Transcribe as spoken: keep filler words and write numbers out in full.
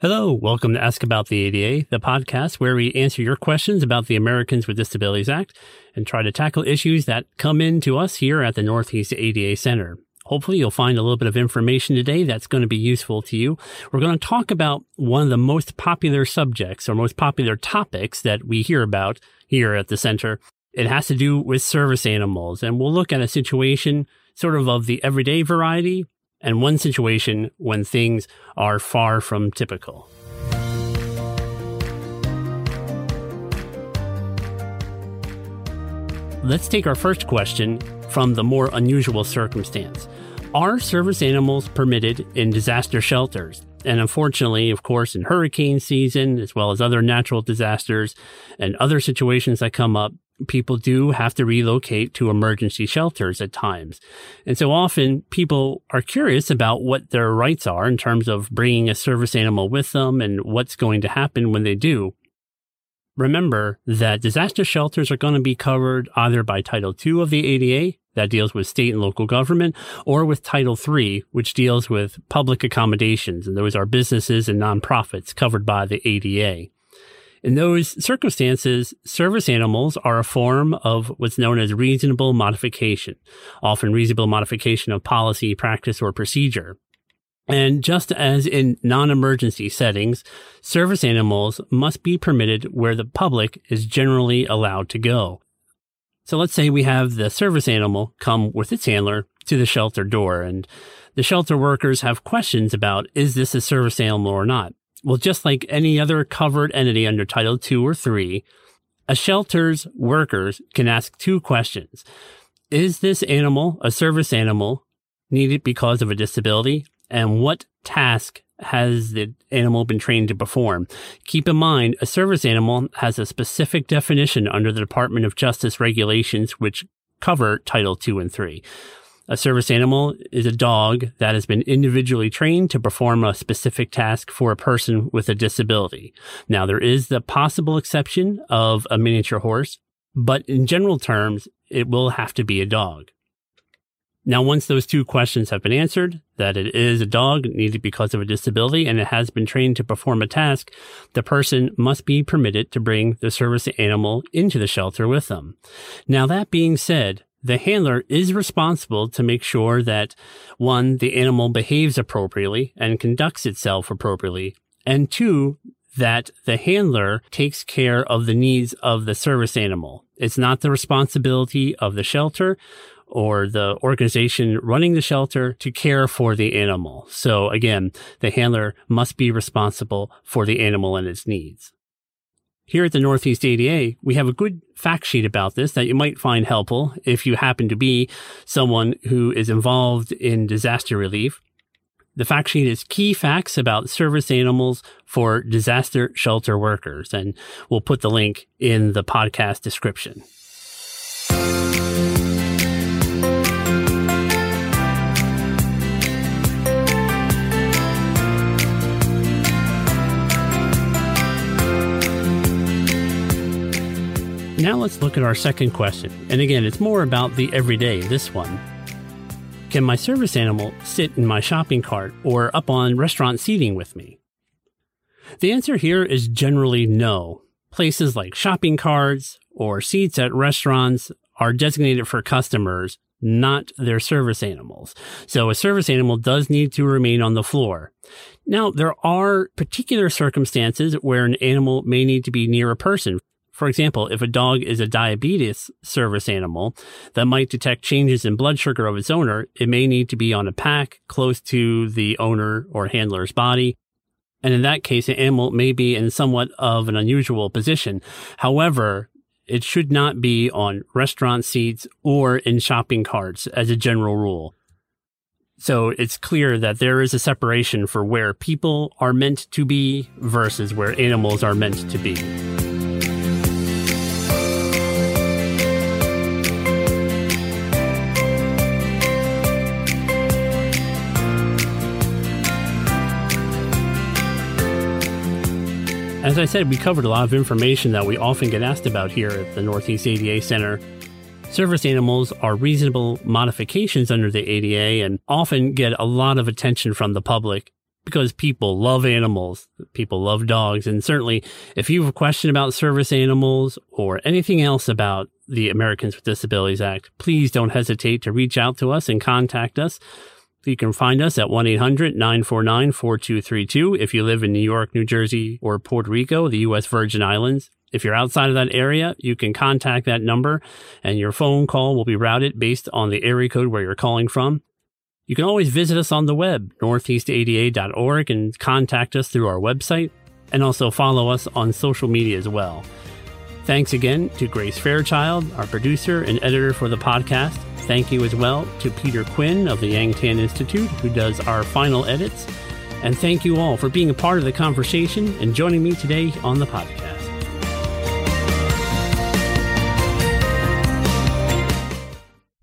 Hello, welcome to Ask About the A D A, the podcast where we answer your questions about the Americans with Disabilities Act and try to tackle issues that come in to us here at the Northeast A D A Center. Hopefully, you'll find a little bit of information today that's going to be useful to you. We're going to talk about one of the most popular subjects or most popular topics that we hear about here at the center. It has to do with service animals, and we'll look at a situation sort of of the everyday variety, and one situation when things are far from typical. Let's take our first question from the more unusual circumstance. Are service animals permitted in disaster shelters? And unfortunately, of course, in hurricane season, as well as other natural disasters and other situations that come up, people do have to relocate to emergency shelters at times. And so often people are curious about what their rights are in terms of bringing a service animal with them and what's going to happen when they do. Remember that disaster shelters are going to be covered either by Title two of the A D A, that deals with state and local government, or with Title three, which deals with public accommodations. And those are businesses and nonprofits covered by the A D A. In those circumstances, service animals are a form of what's known as reasonable modification, often reasonable modification of policy, practice, or procedure. And just as in non-emergency settings, service animals must be permitted where the public is generally allowed to go. So let's say we have the service animal come with its handler to the shelter door, and the shelter workers have questions about, is this a service animal or not? Well, just like any other covered entity under Title two or three, a shelter's workers can ask two questions. Is this animal a service animal needed because of a disability? And what task has the animal been trained to perform? Keep in mind, a service animal has a specific definition under the Department of Justice regulations, which cover Title two and three. A service animal is a dog that has been individually trained to perform a specific task for a person with a disability. Now, there is the possible exception of a miniature horse, but in general terms, it will have to be a dog. Now, once those two questions have been answered, that it is a dog needed because of a disability and it has been trained to perform a task, the person must be permitted to bring the service animal into the shelter with them. Now, that being said, the handler is responsible to make sure that, one, the animal behaves appropriately and conducts itself appropriately, and two, that the handler takes care of the needs of the service animal. It's not the responsibility of the shelter or the organization running the shelter to care for the animal. So again, the handler must be responsible for the animal and its needs. Here at the Northeast A D A, we have a good fact sheet about this that you might find helpful if you happen to be someone who is involved in disaster relief. The fact sheet is key facts about service animals for disaster shelter workers, and we'll put the link in the podcast description. Now let's look at our second question. And again, it's more about the everyday, this one. Can my service animal sit in my shopping cart or up on restaurant seating with me? The answer here is generally no. Places like shopping carts or seats at restaurants are designated for customers, not their service animals. So a service animal does need to remain on the floor. Now, there are particular circumstances where an animal may need to be near a person. For example, if a dog is a diabetes service animal that might detect changes in blood sugar of its owner, it may need to be on a pack close to the owner or handler's body. And in that case, the animal may be in somewhat of an unusual position. However, it should not be on restaurant seats or in shopping carts as a general rule. So it's clear that there is a separation for where people are meant to be versus where animals are meant to be. As I said, we covered a lot of information that we often get asked about here at the Northeast A D A Center. Service animals are reasonable modifications under the A D A and often get a lot of attention from the public. because people love animals, people love dogs. And certainly if you have a question about service animals or anything else about the Americans with Disabilities Act, please don't hesitate to reach out to us and contact us. You can find us at one eight hundred nine four nine four two three two if you live in New York, New Jersey, or Puerto Rico, the U S Virgin Islands. If you're outside of that area, you can contact that number and your phone call will be routed based on the area code where you're calling from. You can always visit us on the web, northeast A D A dot org, and contact us through our website, and also follow us on social media as well. Thanks again to Grace Fairchild, our producer and editor for the podcast. Thank you as well to Peter Quinn of the Yangtan Institute, who does our final edits. And thank you all for being a part of the conversation and joining me today on the podcast.